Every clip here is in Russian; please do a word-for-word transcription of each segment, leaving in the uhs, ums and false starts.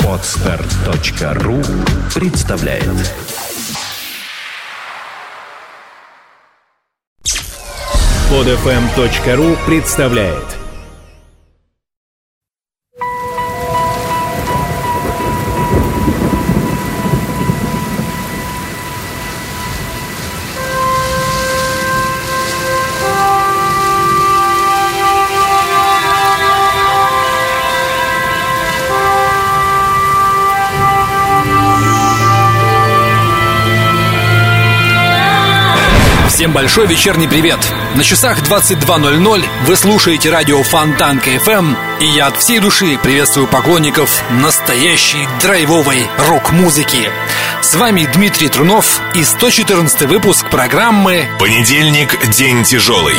Подкаст.ру представляет. ПодFM.ру представляет. Всем большой вечерний привет! На часах двадцать два ноль ноль вы слушаете радио Фонтанка эф эм, и я от всей души приветствую поклонников настоящей драйвовой рок-музыки. С вами Дмитрий Трунов и сто четырнадцатый выпуск программы «Понедельник. День тяжелый».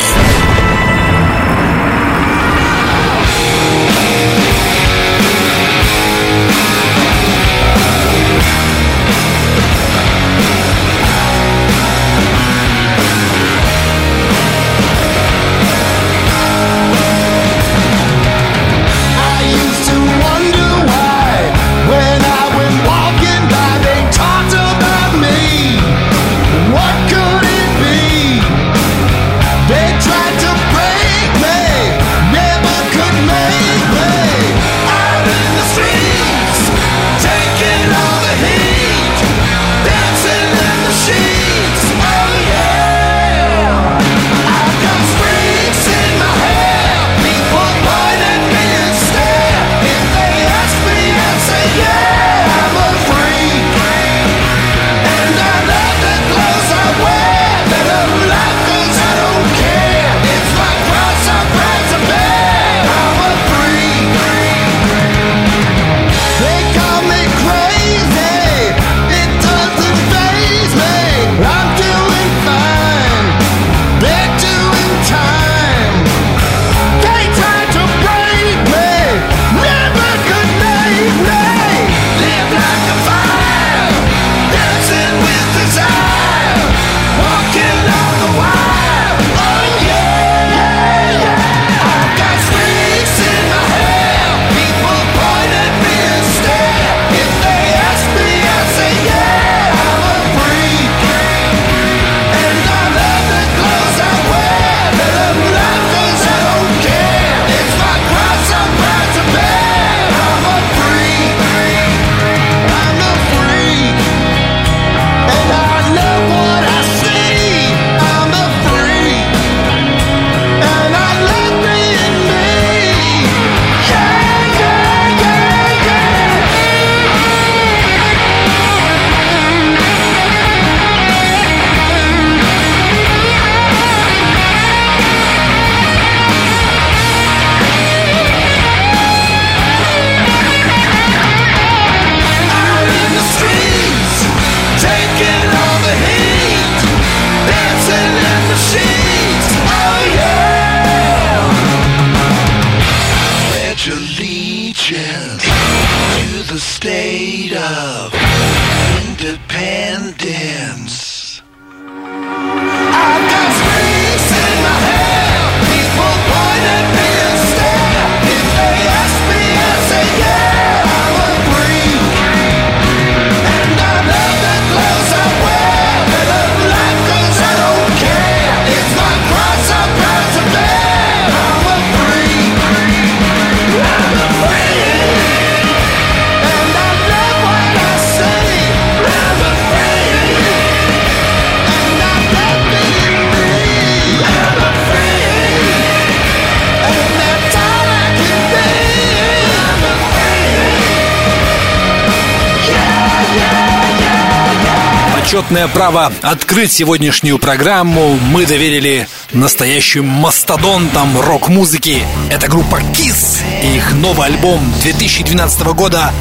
Почетное право открыть сегодняшнюю программу мы доверили настоящим мастодонтам рок-музыки. Это группа KISS и их новый альбом две тысячи двенадцатого года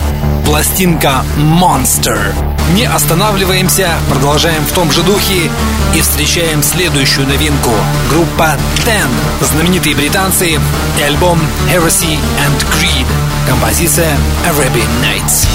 «Пластинка Monster». Не останавливаемся, продолжаем в том же духе и встречаем следующую новинку. Группа тен, знаменитые британцы, и альбом Heresy and Greed, композиция «Arabian Nights».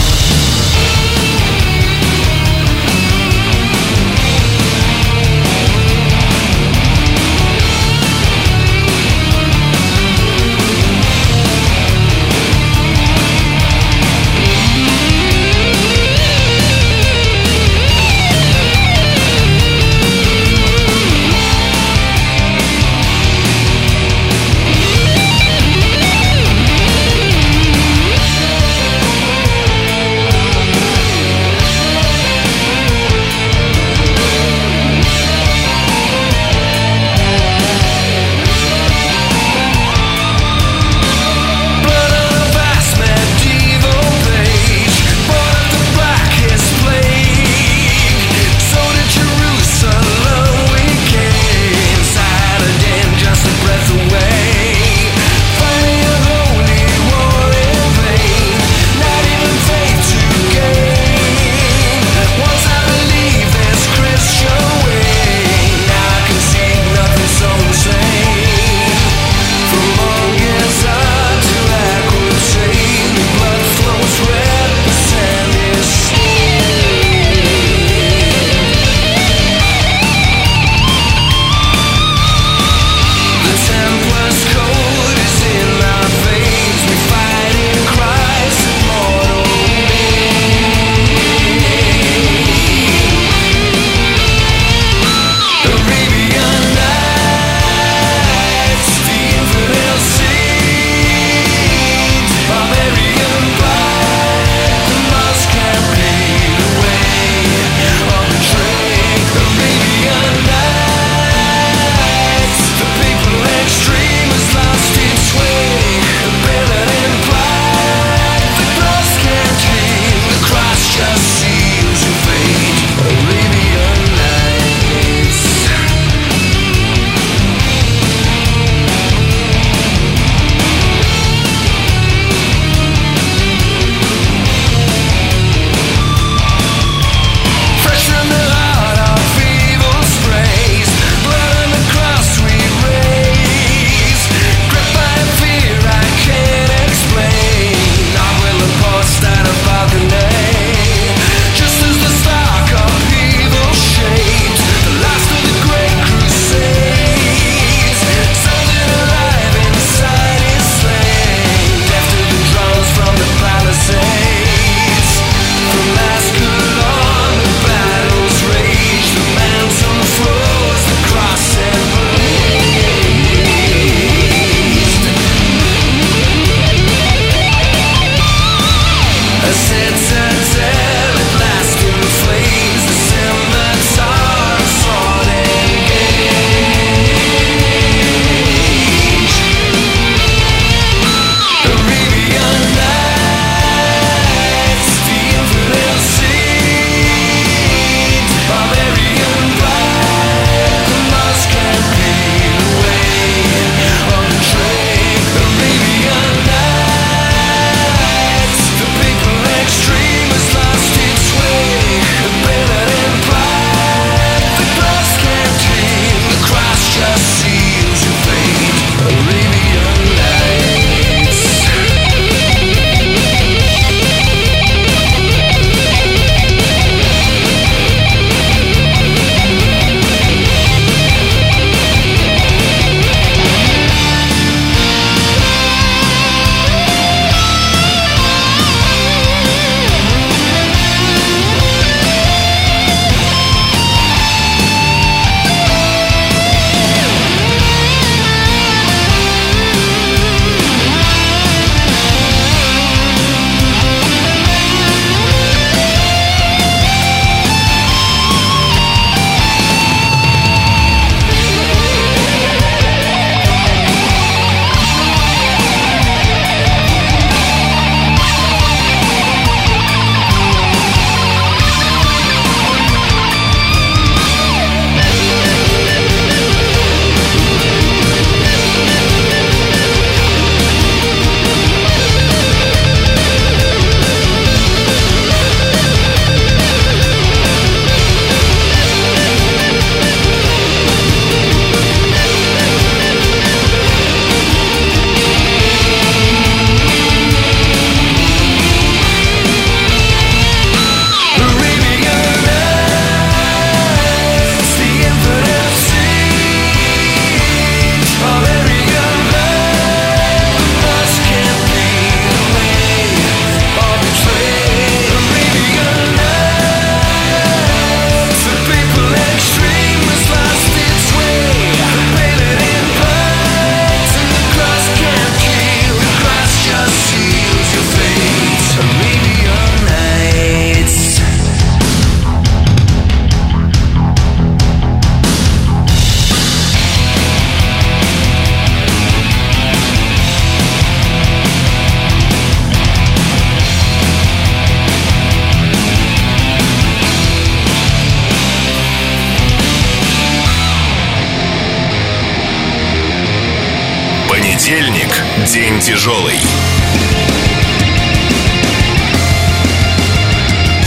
День тяжелый.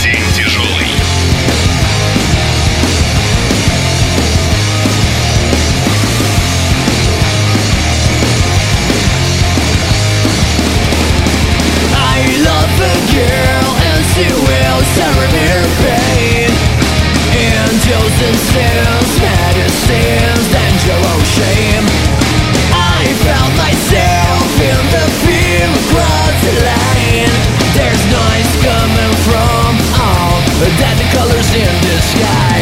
День тяжелый. I love the girl and she will suffer her pain. And chosen sins, medicines, dangerous shame. I felt myself. In the field across the line, there's noise coming from all that the colors in the sky.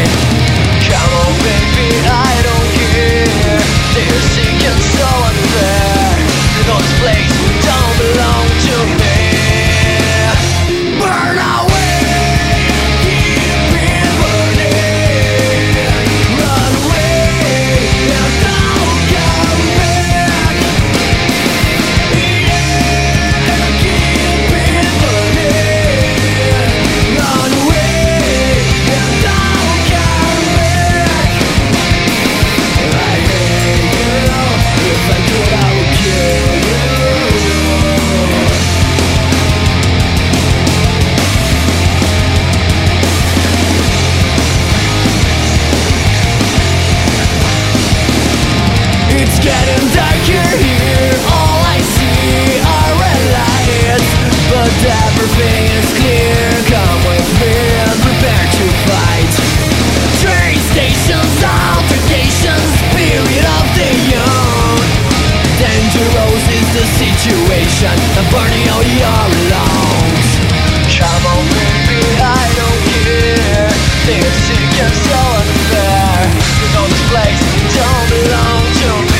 Come on baby, I don't care, they're sick and so unfair. Those places don't belong to me. Burn out. Everything is clear, come with me and prepare to fight. Train stations, altercations, period of the young. Dangerous is the situation, I'm burning out your lungs. Come on baby, I don't care, they're sick and so unfair. Those places don't belong to me.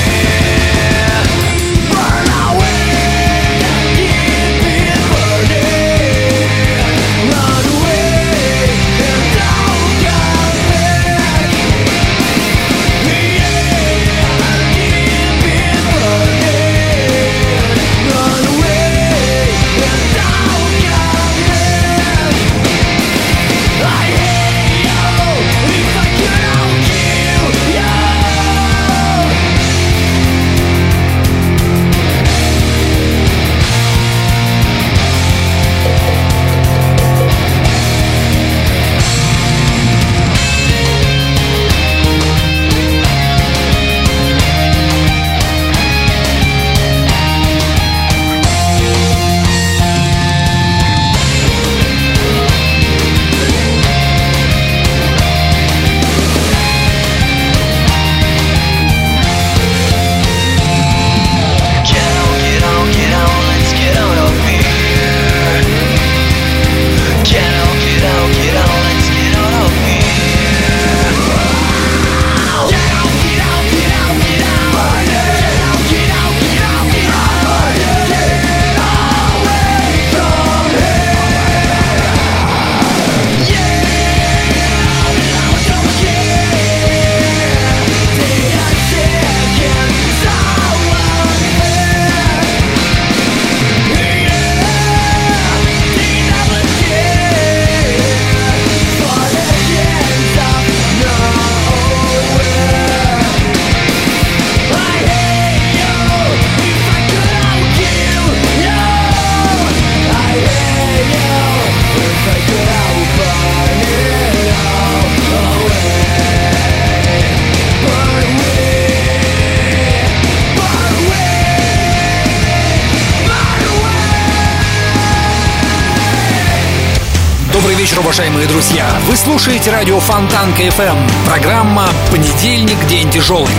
Уважаемые друзья, вы слушаете радио Фонтанка эф эм. Программа «Понедельник. День тяжелый».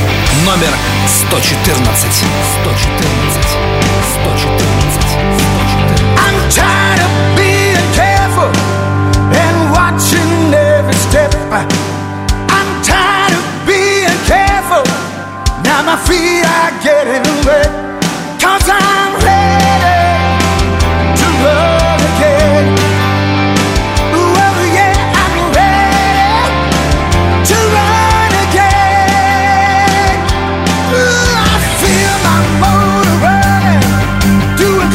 Номер сто четырнадцать. I'm tired of being careful, and watching every step. I'm tired of being careful. Now my feet are getting wet. 'Cause I'm ready to run again. To run again. Ooh, I feel my motor running. Do it.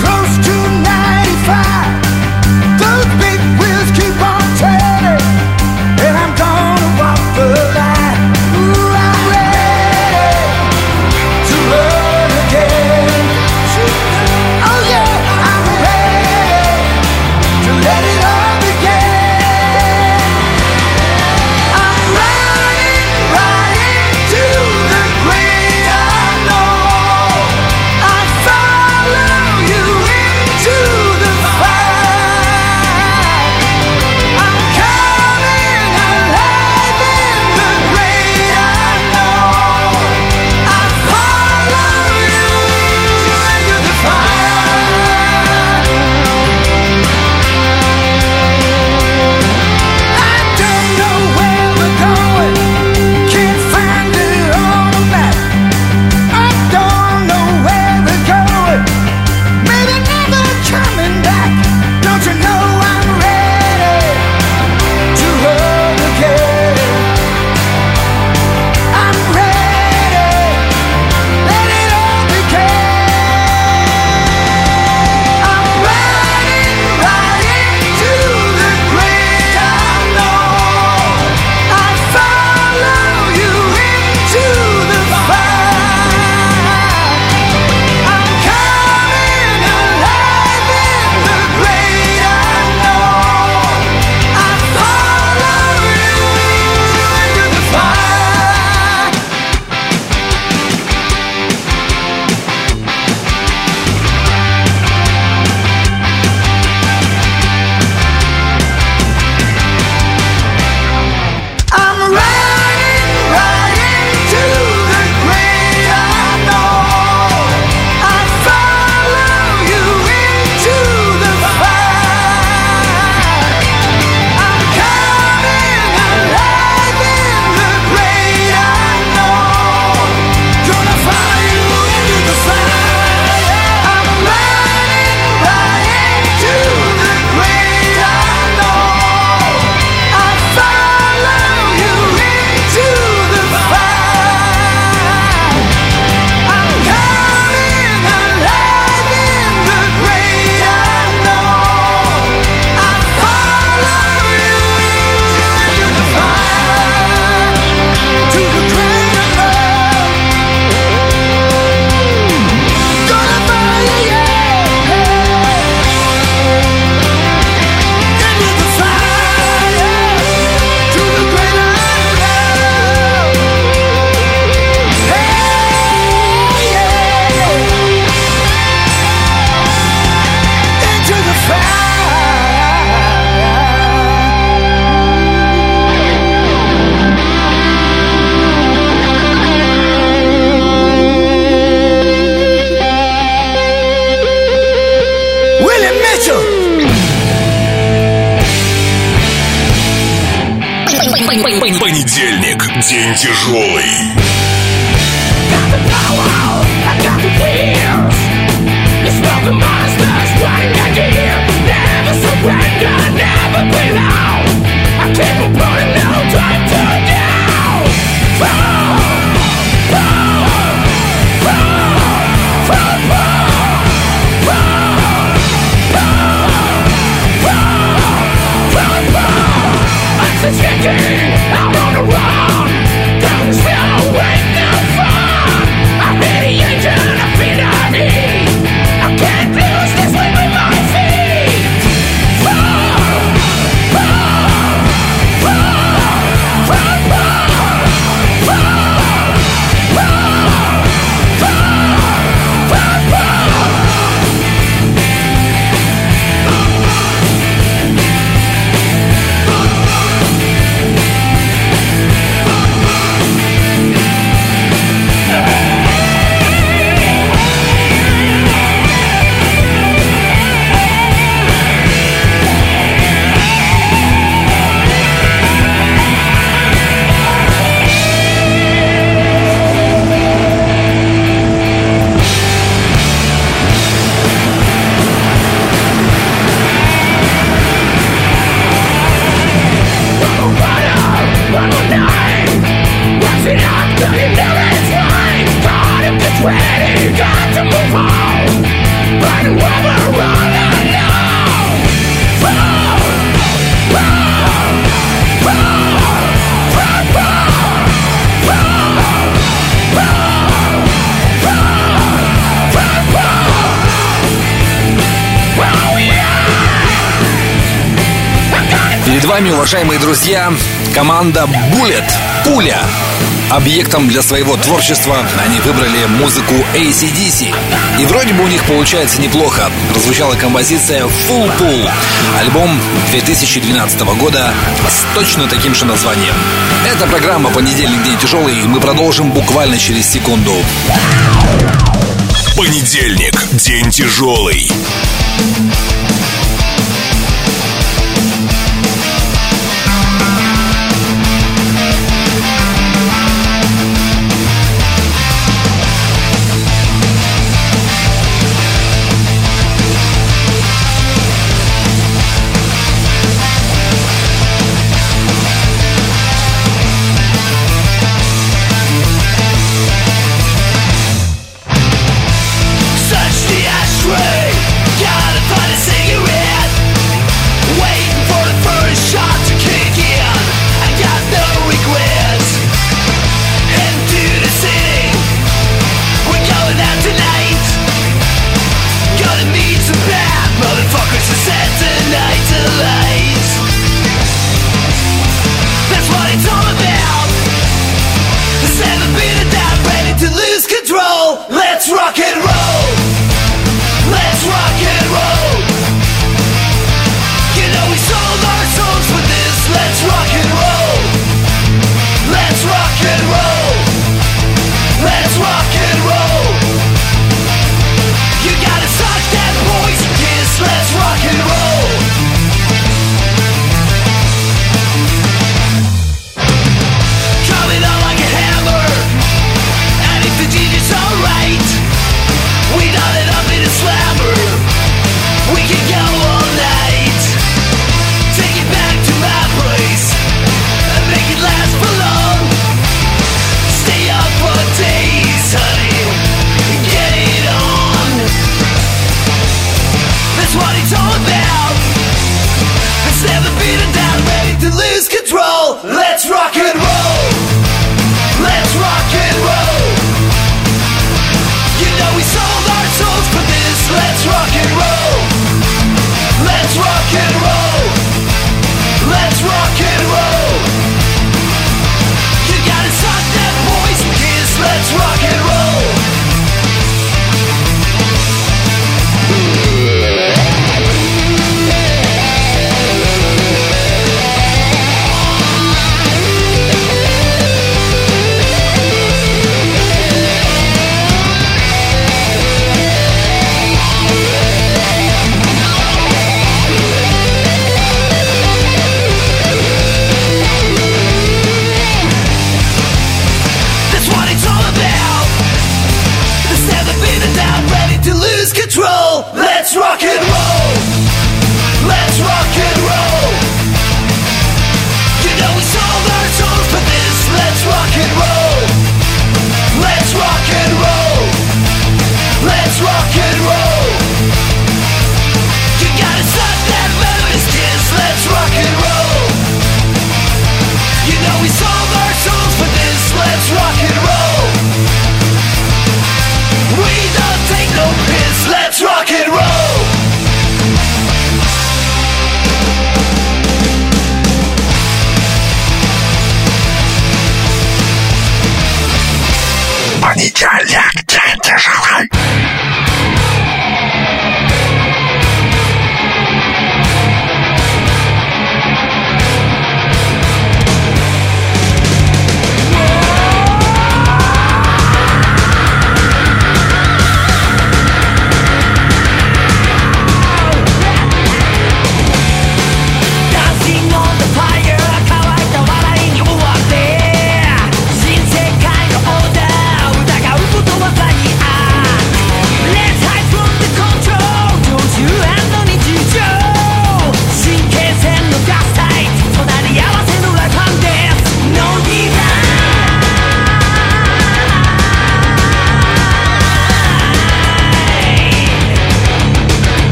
навстречу! Понедельник. День тяжелый. Перед вами, уважаемые друзья, команда Bullet, Пуля. Объектом для своего творчества они выбрали музыку эй си/ди си. И вроде бы у них получается неплохо. Прозвучала композиция Full Pool, альбом две тысячи двенадцатого года с точно таким же названием. Это программа «Понедельник. День тяжелый», и мы продолжим буквально через секунду. Понедельник. День тяжелый.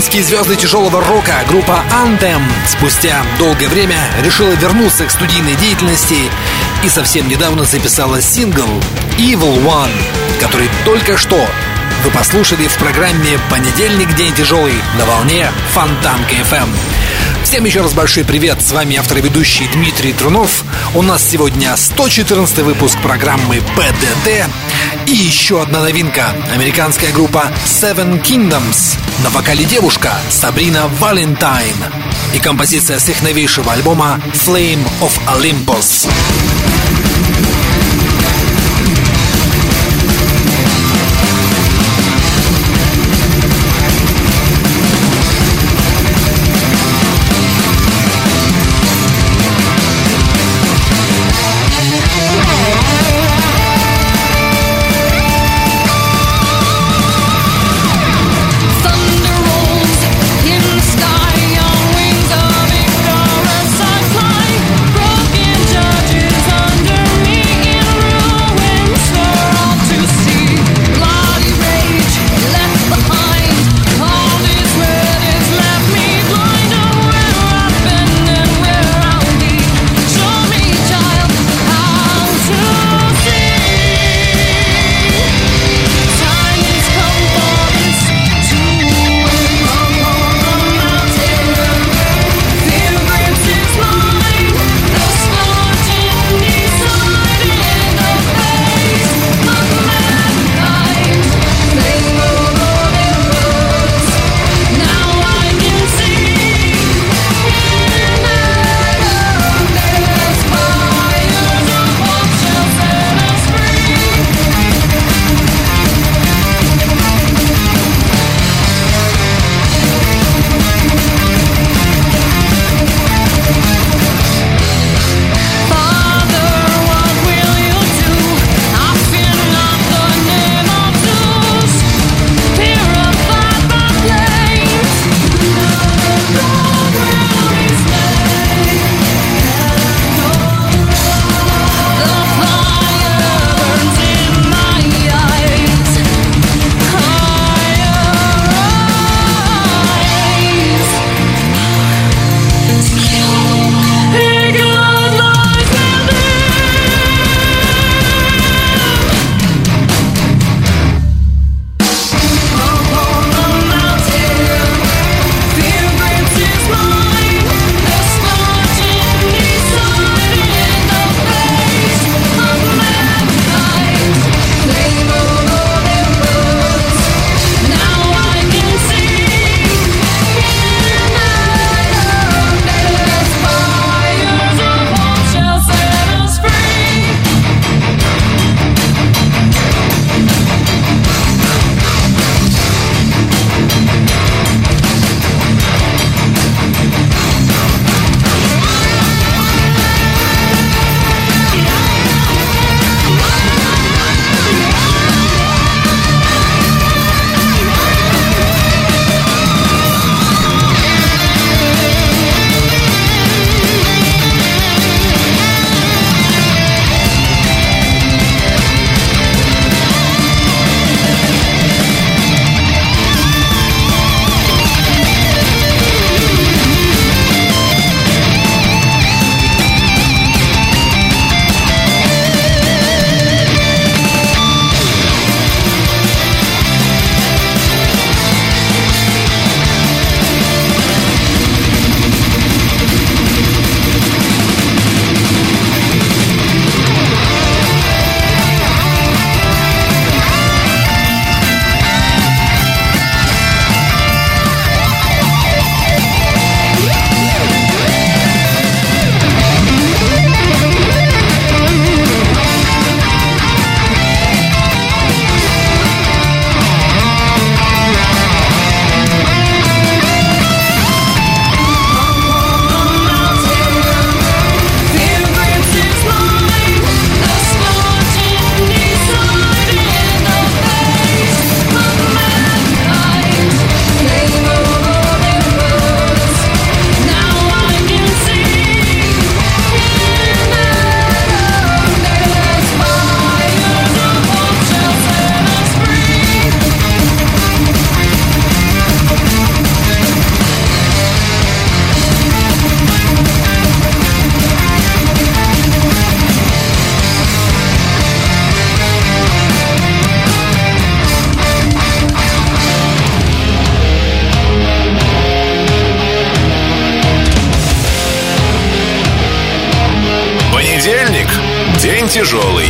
Лондонские звезды тяжелого рока группа Anthem спустя долгое время решила вернуться к студийной деятельности и совсем недавно записала сингл Evil One, который только что вы послушали в программе «Понедельник. День тяжелый» на волне Фонтанка эф эм. Всем еще раз большой привет, с вами автор и ведущий Дмитрий Трунов. У нас сегодня сто четырнадцатый выпуск программы «ПДТ». И еще одна новинка. Американская группа Seven Kingdoms. На вокале девушка Сабрина Валентайн. И композиция с их новейшего альбома Flame of Olympus. Under тяжелый.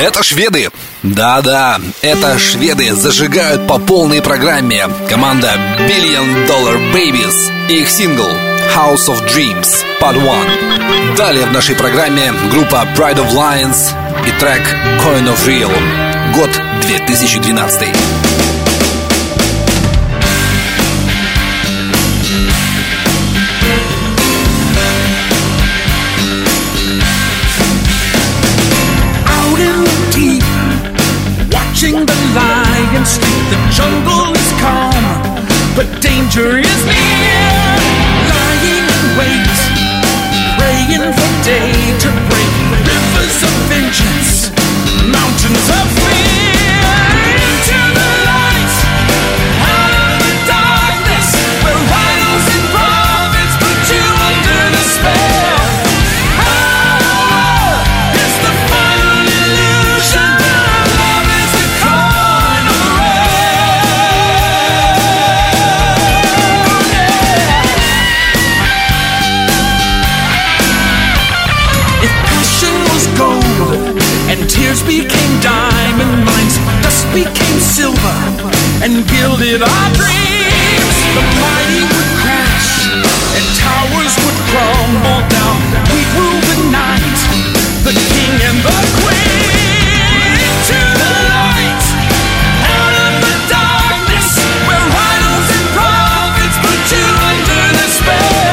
Это шведы. Да-да, это шведы зажигают по полной программе. Команда Billion Dollar Babies и их сингл House of Dreams, Part One. Далее в нашей программе группа Pride of Lions и трек Coin of Real. Год две тысячи двенадцатый. Street, the jungle is calm, but danger is near. Lying in wait, praying for day to break. Rivers of vengeance, mountains of fear. Into the light, out of the darkness, where wiles and prophets put you under despair. Oh, it's the final illusion. Tears became diamond mines, dust became silver, and gilded our dreams. The mighty would crash, and towers would crumble down. We ruled the night, the king and the queen. Into the light, out of the darkness, where idols and prophets put you under the spell.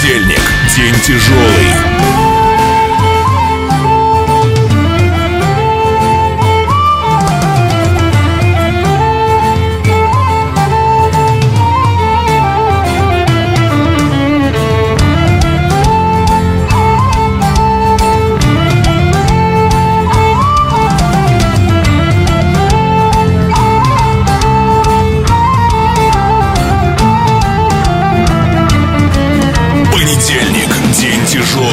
Понедельник. День тяжелый. Тяжелый.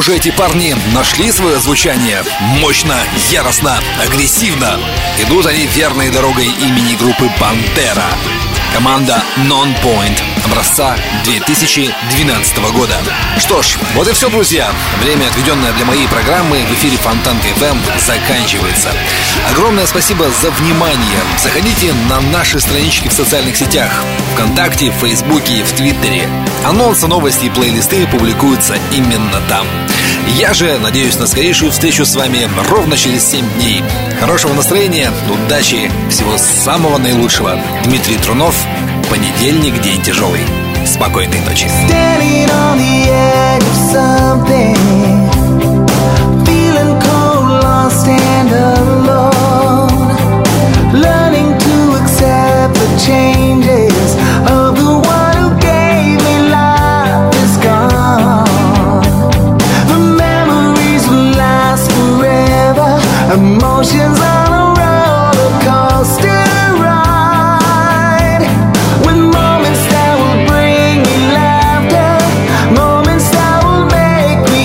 Похоже, эти парни нашли свое звучание мощно, яростно, агрессивно. Идут они верной дорогой имени группы «Пантера». Команда Non Point образца две тысячи двенадцатого года. Что ж, вот и все, друзья. Время, отведенное для моей программы в эфире Фонтанка эф эм, заканчивается. Огромное спасибо за внимание. Заходите на наши странички в социальных сетях. ВКонтакте, в Фейсбуке, в Твиттере. Анонсы, новости и плейлисты публикуются именно там. Я же надеюсь на скорейшую встречу с вами ровно через семь дней. Хорошего настроения, удачи, всего самого наилучшего. Дмитрий Трунов. Понедельник, день тяжелый. Спокойной ночи.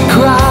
Cry.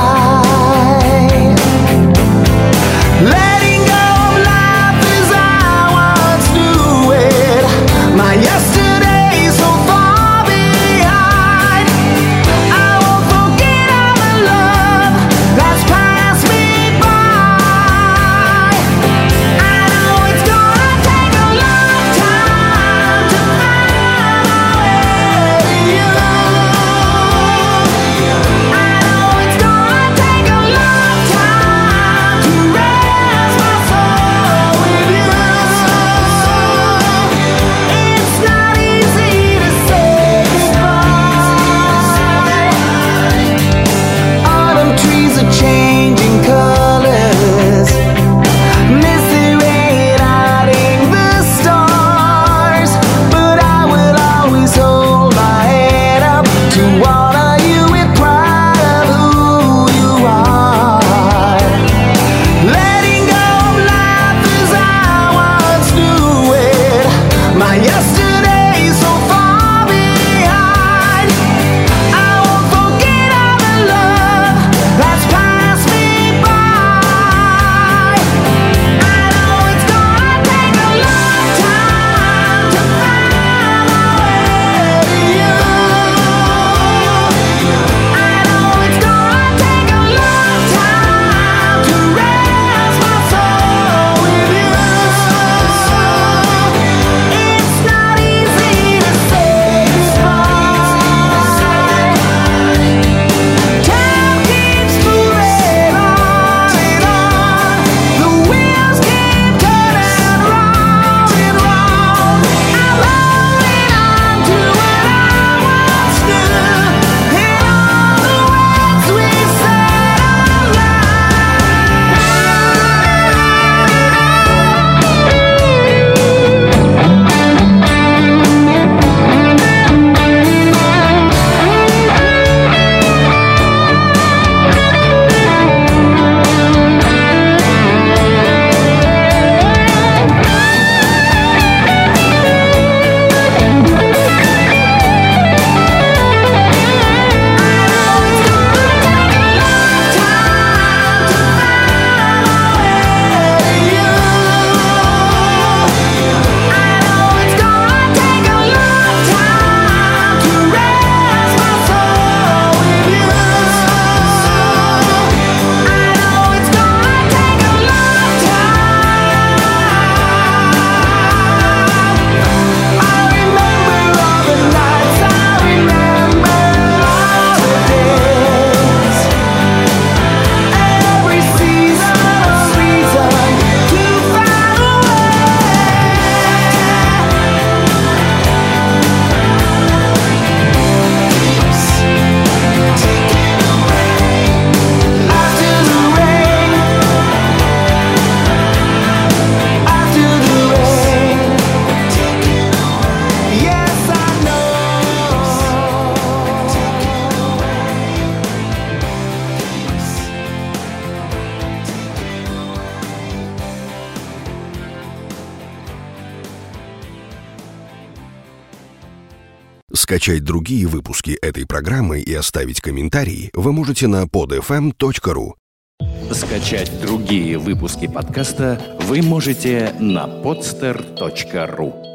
Скачать другие выпуски этой программы и оставить комментарии вы можете на под эф эм точка ру. Скачать другие выпуски подкаста вы можете на подстер точка ру.